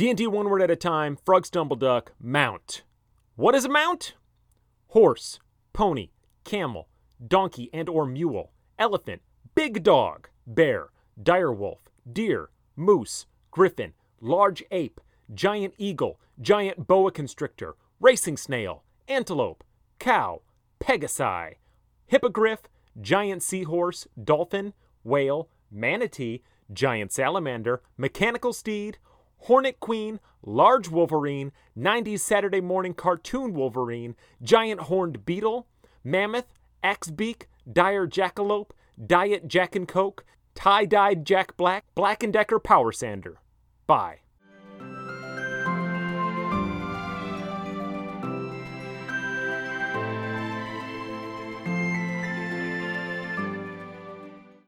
D&D one word at a time, Frog Stumbleduck, mount. What is a mount? Horse, pony, camel, donkey and or mule, elephant, big dog, bear, direwolf, deer, moose, griffin, large ape, giant eagle, giant boa constrictor, racing snail, antelope, cow, pegasi, hippogriff, giant seahorse, dolphin, whale, manatee, giant salamander, mechanical steed, hornet queen, large wolverine, 90s Saturday morning cartoon wolverine, giant horned beetle, mammoth, axebeak, dire jackalope, diet jack and coke, tie-dyed jack black, Black & Decker power sander. Bye.